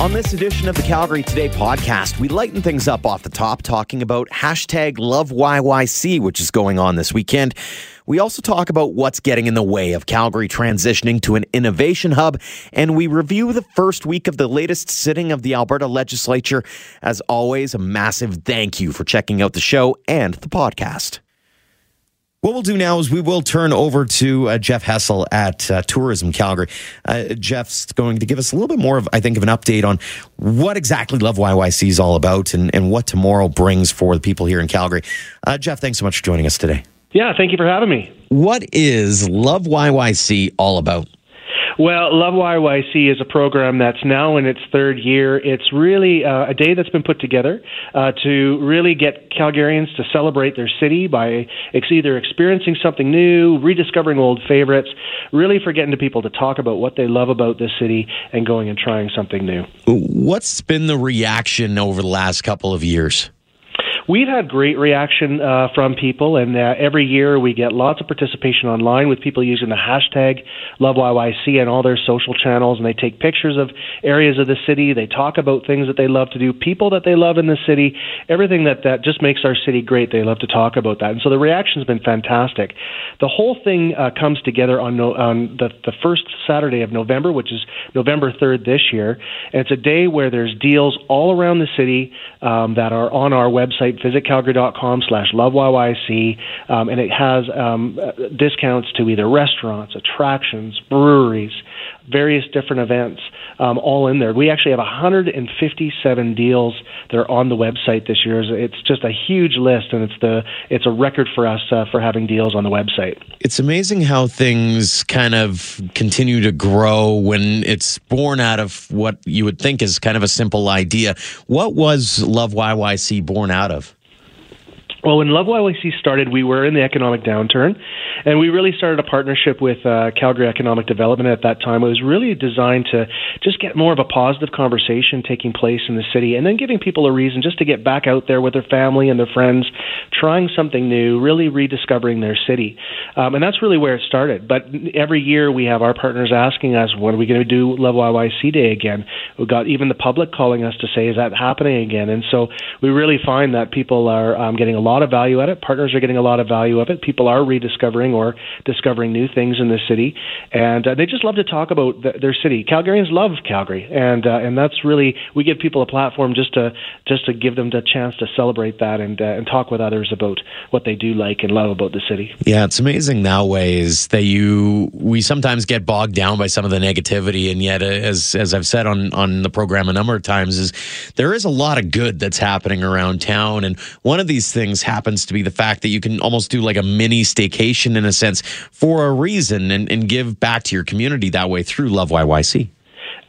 On this edition of the Calgary Today podcast, we lighten things up off the top, talking about #LoveYYC, which is going on this weekend. We also talk about what's getting in the way of Calgary transitioning to an innovation hub, and we review the first week of the latest sitting of the Alberta Legislature. As always, a massive thank you for checking out the show and the podcast. What we'll do now is we will turn over to Jeff Hessel at Tourism Calgary. Jeff's going to give us a little bit more of, I think, of an update on what exactly LoveYYC is all about and what tomorrow brings for the people here in Calgary. Jeff, thanks so much for joining us today. Yeah, thank you for having me. What is LoveYYC all about? Well, LoveYYC is a program that's now in its third year. It's really a day that's been put together to really get Calgarians to celebrate their city by either experiencing something new, rediscovering old favorites, really for getting to people to talk about what they love about this city and going and trying something new. What's been the reaction over the last couple of years? We've had great reaction from people, and every year we get lots of participation online with people using the hashtag LoveYYC and all their social channels, and they take pictures of areas of the city. They talk about things that they love to do, people that they love in the city, everything that just makes our city great. They love to talk about that, and so the reaction's been fantastic. The whole thing comes together on the first Saturday of November, which is November 3rd this year, and it's a day where there's deals all around the city that are on our website, Visit Calgary.com/LoveYYC, and it has discounts to either restaurants, attractions, breweries, various different events, all in there. We actually have 157 deals that are on the website this year. It's just a huge list, and it's a record for us for having deals on the website. It's amazing how things kind of continue to grow when it's born out of what you would think is kind of a simple idea. What was LoveYYC born out of? Well, when LoveYYC started, we were in the economic downturn, and we really started a partnership with Calgary Economic Development at that time. It was really designed to just get more of a positive conversation taking place in the city, and then giving people a reason just to get back out there with their family and their friends, trying something new, really rediscovering their city. And that's really where it started. But every year we have our partners asking us, when are we going to do LoveYYC Day again? We've got even the public calling us to say, is that happening again? And so we really find that people are getting a lot of value at it. Partners are getting a lot of value of it. People are rediscovering or discovering new things in the city, and they just love to talk about their city. Calgarians love Calgary, and that's really, we give people a platform just to give them the chance to celebrate that and talk with others about what they do like and love about the city. Yeah, it's amazing nowadays that we sometimes get bogged down by some of the negativity, and yet as I've said on the program a number of times, is there is a lot of good that's happening around town, and one of these things happens to be the fact that you can almost do like a mini staycation in a sense for a reason and give back to your community that way through LoveYYC.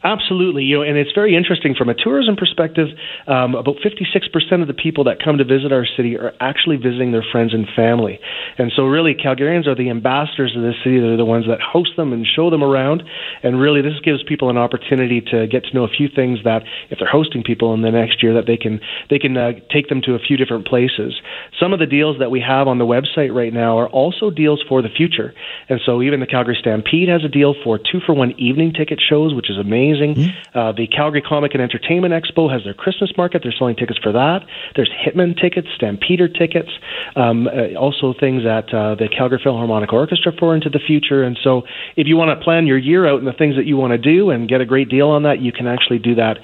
Absolutely. You know, and it's very interesting from a tourism perspective. About 56% of the people that come to visit our city are actually visiting their friends and family. And so really, Calgarians are the ambassadors of this city. They're the ones that host them and show them around. And really, this gives people an opportunity to get to know a few things that, if they're hosting people in the next year, that they can take them to a few different places. Some of the deals that we have on the website right now are also deals for the future. And so even the Calgary Stampede has a deal for 2-for-1 evening ticket shows, which is amazing. The Calgary Comic and Entertainment Expo has their Christmas market. They're selling tickets for that. There's Hitman tickets, Stampeder tickets, also things that the Calgary Philharmonic Orchestra for into the future. And so if you want to plan your year out and the things that you want to do and get a great deal on that, you can actually do that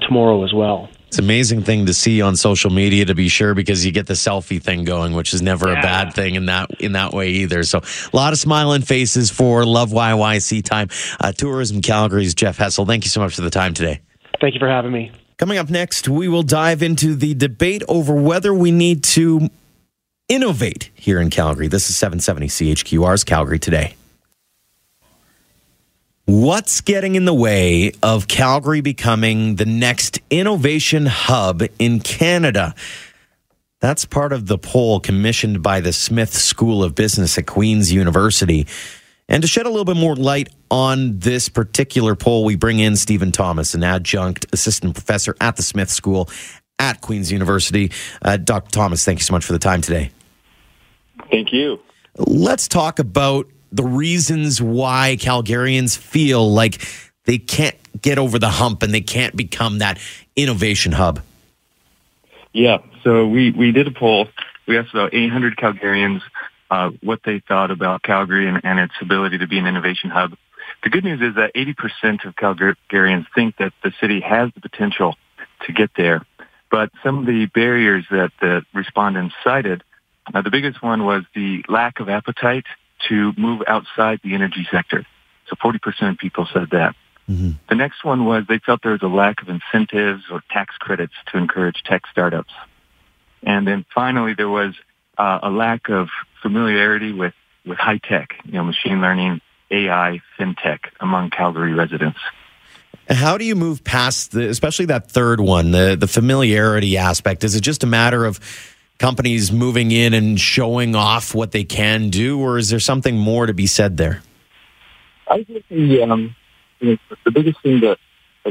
tomorrow as well. It's an amazing thing to see on social media, to be sure, because you get the selfie thing going, which is never a bad thing in that way either. So a lot of smiling faces for LoveYYC time. Tourism Calgary's Jeff Hessel, thank you so much for the time today. Thank you for having me. Coming up next, we will dive into the debate over whether we need to innovate here in Calgary. This is 770 CHQR's Calgary Today. What's getting in the way of Calgary becoming the next innovation hub in Canada? That's part of the poll commissioned by the Smith School of Business at Queen's University. And to shed a little bit more light on this particular poll, we bring in Stephen Thomas, an adjunct assistant professor at the Smith School at Queen's University. Dr. Thomas, thank you so much for the time today. Thank you. Let's talk about the reasons why Calgarians feel like they can't get over the hump and they can't become that innovation hub. Yeah, so we did a poll. We asked about 800 Calgarians what they thought about Calgary and its ability to be an innovation hub. The good news is that 80% of Calgarians think that the city has the potential to get there. But some of the barriers that the respondents cited, the biggest one was the lack of appetite to move outside the energy sector. So 40% of people said that. Mm-hmm. The next one was they felt there was a lack of incentives or tax credits to encourage tech startups. And then finally, there was a lack of familiarity with high tech, machine learning, AI, fintech among Calgary residents. How do you move past, especially that third one, the familiarity aspect? Is it just a matter of companies moving in and showing off what they can do, or is there something more to be said there? I think the biggest thing that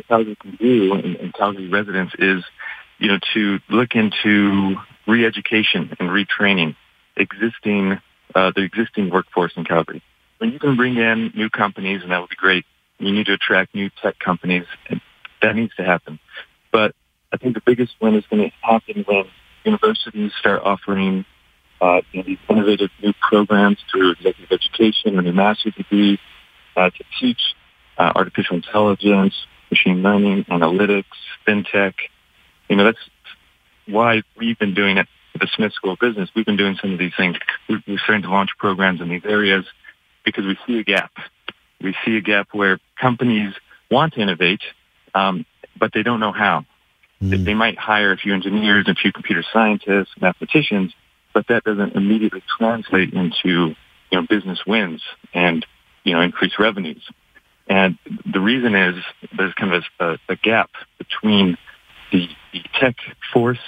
Calgary can do and Calgary residents is, to look into re-education and retraining the existing workforce in Calgary. When you can bring in new companies, and that would be great, you need to attract new tech companies, and that needs to happen. But I think the biggest win is going to happen when universities start offering these innovative new programs through executive education and a master's degree to teach artificial intelligence, machine learning, analytics, fintech. That's why we've been doing it at the Smith School of Business. We've been doing some of these things. We're starting to launch programs in these areas because we see a gap. We see a gap where companies want to innovate, but they don't know how. Mm. They might hire a few engineers, a few computer scientists, mathematicians, but that doesn't immediately translate into business wins and increased revenues. And the reason is there's kind of a gap between the tech force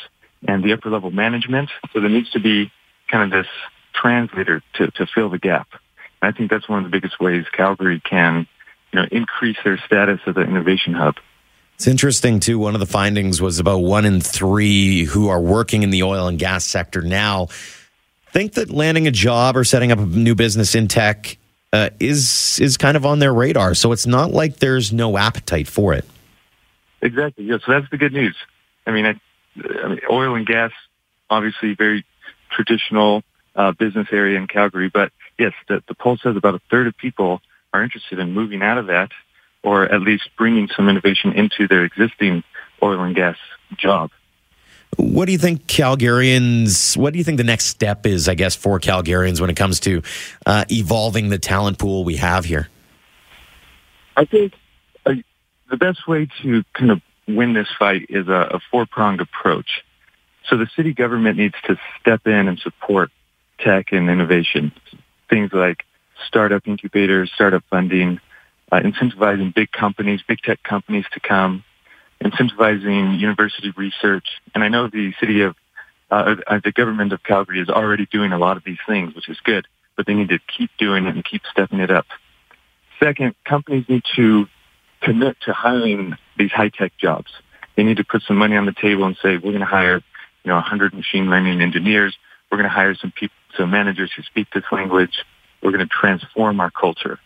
and the upper level management. So there needs to be kind of this translator to fill the gap. I think that's one of the biggest ways Calgary can, increase their status as an innovation hub. It's interesting, too. One of the findings was about 1 in 3 who are working in the oil and gas sector now think that landing a job or setting up a new business in tech is kind of on their radar. So it's not like there's no appetite for it. Exactly. Yeah. So that's the good news. I mean oil and gas, obviously very traditional business area in Calgary, but yes, the poll says about a third of people are interested in moving out of that, or at least bringing some innovation into their existing oil and gas job. What do you think the next step is, I guess, for Calgarians when it comes to evolving the talent pool we have here? I think the best way to kind of win this fight is a four-pronged approach. So the city government needs to step in and support tech and innovation. Things like startup incubators, startup funding, incentivizing big companies, big tech companies to come, incentivizing university research. And I know the government of Calgary is already doing a lot of these things, which is good, but they need to keep doing it and keep stepping it up. Second, companies need to commit to hiring these high-tech jobs. They need to put some money on the table and say, we're going to hire 100 machine learning engineers. We're going to hire some people, some managers who speak this language. We're going to transform our culture.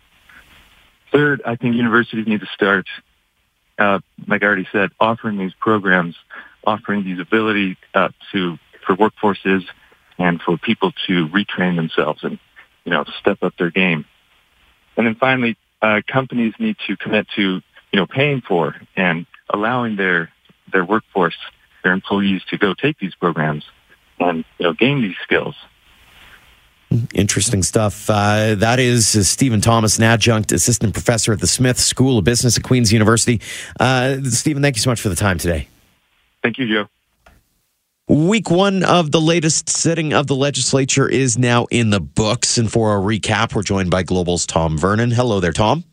Third, I think universities need to start, like I already said, offering these programs, offering these ability for workforces and for people to retrain themselves and step up their game. And then finally, companies need to commit to paying for and allowing their workforce, their employees to go take these programs and gain these skills. Interesting stuff. That is Stephen Thomas, an adjunct assistant professor at the Smith School of Business at Queen's University. Stephen, thank you so much for the time today. Thank you, Joe. Week 1 of the latest sitting of the legislature is now in the books. And for a recap, we're joined by Global's Tom Vernon. Hello there, Tom.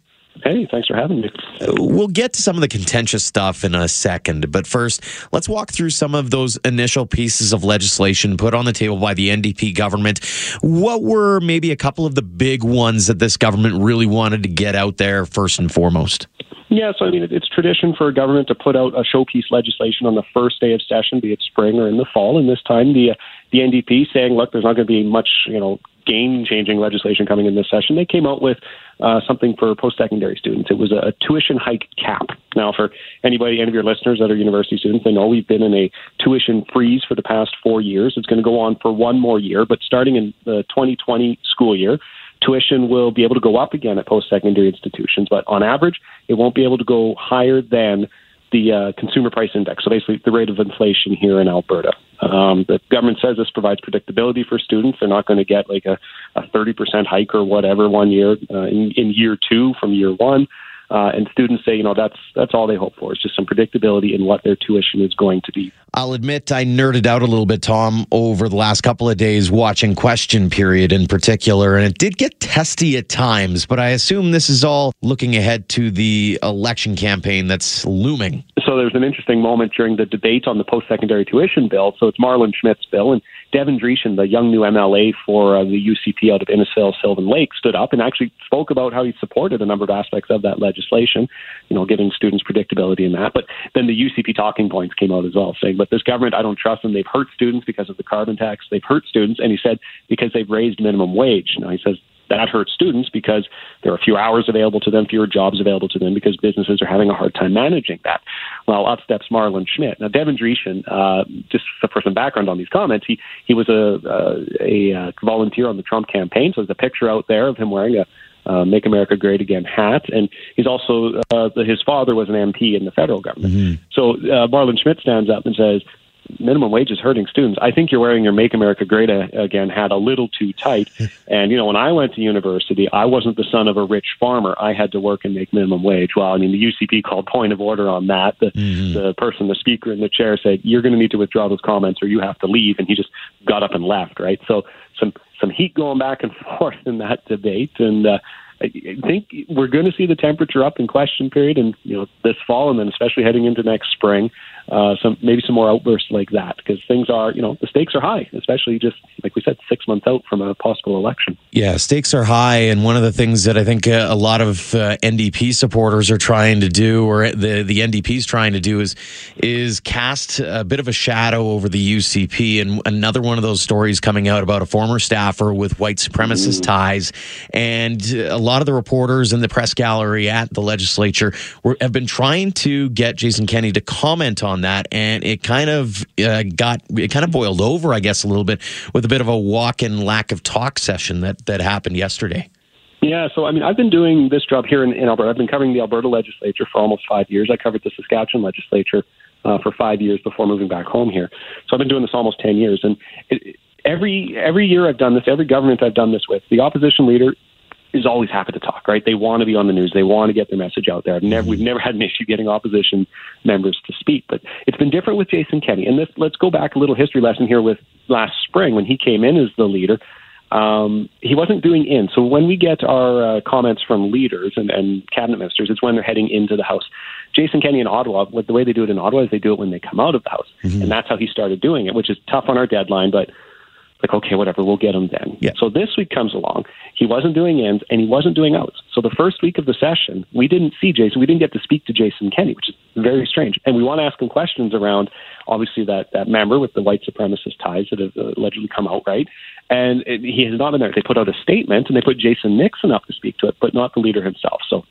Hey, thanks for having me. We'll get to some of the contentious stuff in a second, but first, let's walk through some of those initial pieces of legislation put on the table by the NDP government. What were maybe a couple of the big ones that this government really wanted to get out there first and foremost? Yeah, so I mean, it's tradition for a government to put out a showpiece legislation on the first day of session, be it spring or in the fall. And this time, the NDP saying, look, there's not going to be much, game-changing legislation coming in this session. They came out with something for post-secondary students. It was a tuition hike cap. Now, for any of your listeners that are university students, they know we've been in a tuition freeze for the past 4 years. It's going to go on for one more year, but starting in the 2020 school year, tuition will be able to go up again at post-secondary institutions, but on average, it won't be able to go higher than the consumer price index, so basically the rate of inflation here in Alberta. The government says this provides predictability for students. They're not going to get like a 30% hike or whatever 1 year in year two from year one. And students say, that's all they hope for. It's just some predictability in what their tuition is going to be. I'll admit I nerded out a little bit, Tom, over the last couple of days watching Question Period in particular, and it did get testy at times, but I assume this is all looking ahead to the election campaign that's looming. So there's an interesting moment during the debate on the post-secondary tuition bill. So it's Marlon Schmidt's bill, and Devin Dreeshen, the young new MLA for the UCP out of Innisfil, Sylvan Lake, stood up and actually spoke about how he supported a number of aspects of that legislation, giving students predictability in that. But then the UCP talking points came out as well, saying, but this government, I don't trust them. They've hurt students because of the carbon tax. They've hurt students. And he said, because they've raised minimum wage. Now he says, that hurts students because there are fewer hours available to them, fewer jobs available to them because businesses are having a hard time managing that. Well, up steps Marlon Schmidt. Now, Devin Dreeshen, just for some background on these comments, he was a volunteer on the Trump campaign. So there's a picture out there of him wearing a Make America Great Again hat. And he's also, his father was an MP in the federal government. Mm-hmm. So Marlon Schmidt stands up and says, minimum wage is hurting students. I think you're wearing your Make America Great Again hat a little too tight. And, when I went to university, I wasn't the son of a rich farmer. I had to work and make minimum wage. Well, the UCP called point of order on that. The person, the speaker in the chair said, you're going to need to withdraw those comments or you have to leave. And he just got up and left, right? So some heat going back and forth in that debate. And I think we're going to see the temperature up in Question Period and this fall, and then especially heading into next spring, some more outbursts like that, because things are the stakes are high, especially just like we said, 6 months out from a possible election. Yeah, stakes are high, and one of the things that I think a lot of NDP supporters are trying to do, or the NDP's trying to do, is cast a bit of a shadow over the UCP. And another one of those stories coming out about a former staffer with white supremacist ties, and a lot of the reporters in the press gallery at the legislature have been trying to get Jason Kenney to comment on that, and it kind of boiled over, I guess, a little bit with a bit of a walk-in lack of talk session that happened yesterday. Yeah, so I've been doing this job here in Alberta. I've been covering the Alberta legislature for almost 5 years. I covered the Saskatchewan legislature for 5 years before moving back home here. So I've been doing this almost 10 years, and every year I've done this, every government I've done this with, the opposition leader is always happy to talk, right? They want to be on the news. They want to get their message out there. We've never had an issue getting opposition members to speak, but it's been different with Jason Kenney. And let's go back a little history lesson here with last spring when he came in as the leader. He wasn't doing in. So when we get our comments from leaders and cabinet ministers, it's when they're heading into the House. Jason Kenney in Ottawa, the way they do it in Ottawa is they do it when they come out of the House. Mm-hmm. And that's how he started doing it, which is tough on our deadline, but like, okay, whatever, we'll get him then. Yeah. So this week comes along. He wasn't doing ins and he wasn't doing outs. So the first week of the session, we didn't see Jason. We didn't get to speak to Jason Kenney, which is very strange. And we want to ask him questions around, obviously, that member with the white supremacist ties that have allegedly come out, right? And he has not been there. They put out a statement and they put Jason Nixon up to speak to it, but not the leader himself. So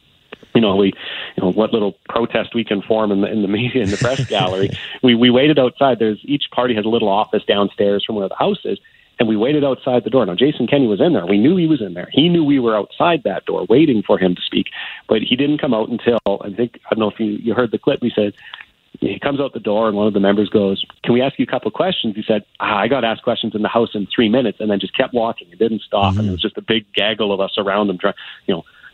what little protest we can form in the media, in the press gallery, we waited outside. Each party has a little office downstairs from where the House is. And we waited outside the door. Now, Jason Kenney was in there. We knew he was in there. He knew we were outside that door waiting for him to speak. But he didn't come out until, I don't know if you heard the clip. We said, he comes out the door and one of the members goes, can we ask you a couple of questions? He said, I got asked questions in the House in 3 minutes, and then just kept walking. It didn't stop. Mm-hmm. And it was just a big gaggle of us around him,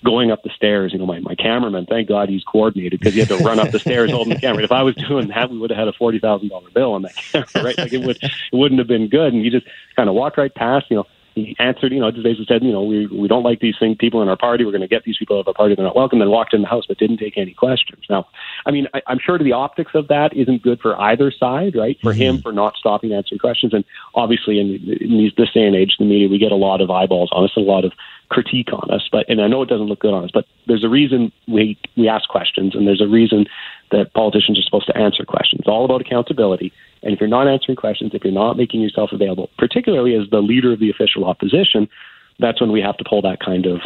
going up the stairs. My cameraman, thank God he's coordinated, because he had to run up the stairs holding the camera. If I was doing that, we would have had a $40,000 bill on that camera, right? Like it wouldn't have been good. And he just kind of walked right past. He answered, just basically said, we don't like these things, people in our party. We're going to get these people out of our party. They're not welcome. Then walked in the House, but didn't take any questions. Now, I'm sure the optics of that isn't good for either side, right? For him, for not stopping answering questions. And obviously in this day and age, the media, we get a lot of eyeballs on us, a lot of critique on us, but, and I know it doesn't look good on us, but there's a reason we ask questions, and there's a reason that politicians are supposed to answer questions. It's all about accountability. And if you're not answering questions, if you're not making yourself available, particularly as the leader of the official opposition, that's when we have to pull that kind of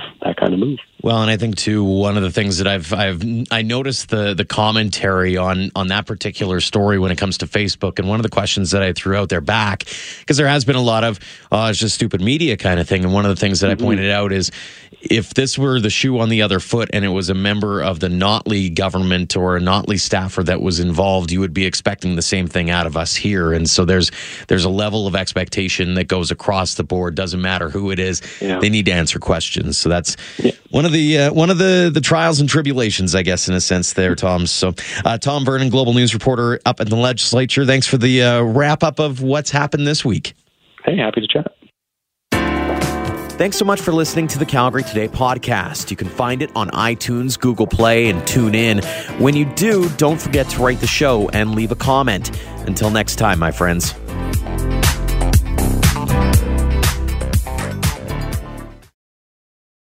move. Well, and I think too, one of the things that I noticed the commentary on that particular story when it comes to Facebook, and one of the questions that I threw out there back, because there has been a lot of it's just stupid media kind of thing, and one of the things that I pointed out is, if this were the shoe on the other foot and it was a member of the Notley government or a Notley staffer that was involved, you would be expecting the same thing out of us here. And so there's a level of expectation that goes across the board. Doesn't matter who it is. Yeah. They need to answer questions. So that's one of the trials and tribulations, I guess, in a sense there, Tom. So Tom Vernon, Global News reporter up at the legislature. Thanks for the wrap-up of what's happened this week. Hey, happy to chat. Thanks so much for listening to the Calgary Today podcast. You can find it on iTunes, Google Play, and TuneIn. When you do, don't forget to rate the show and leave a comment. Until next time, my friends.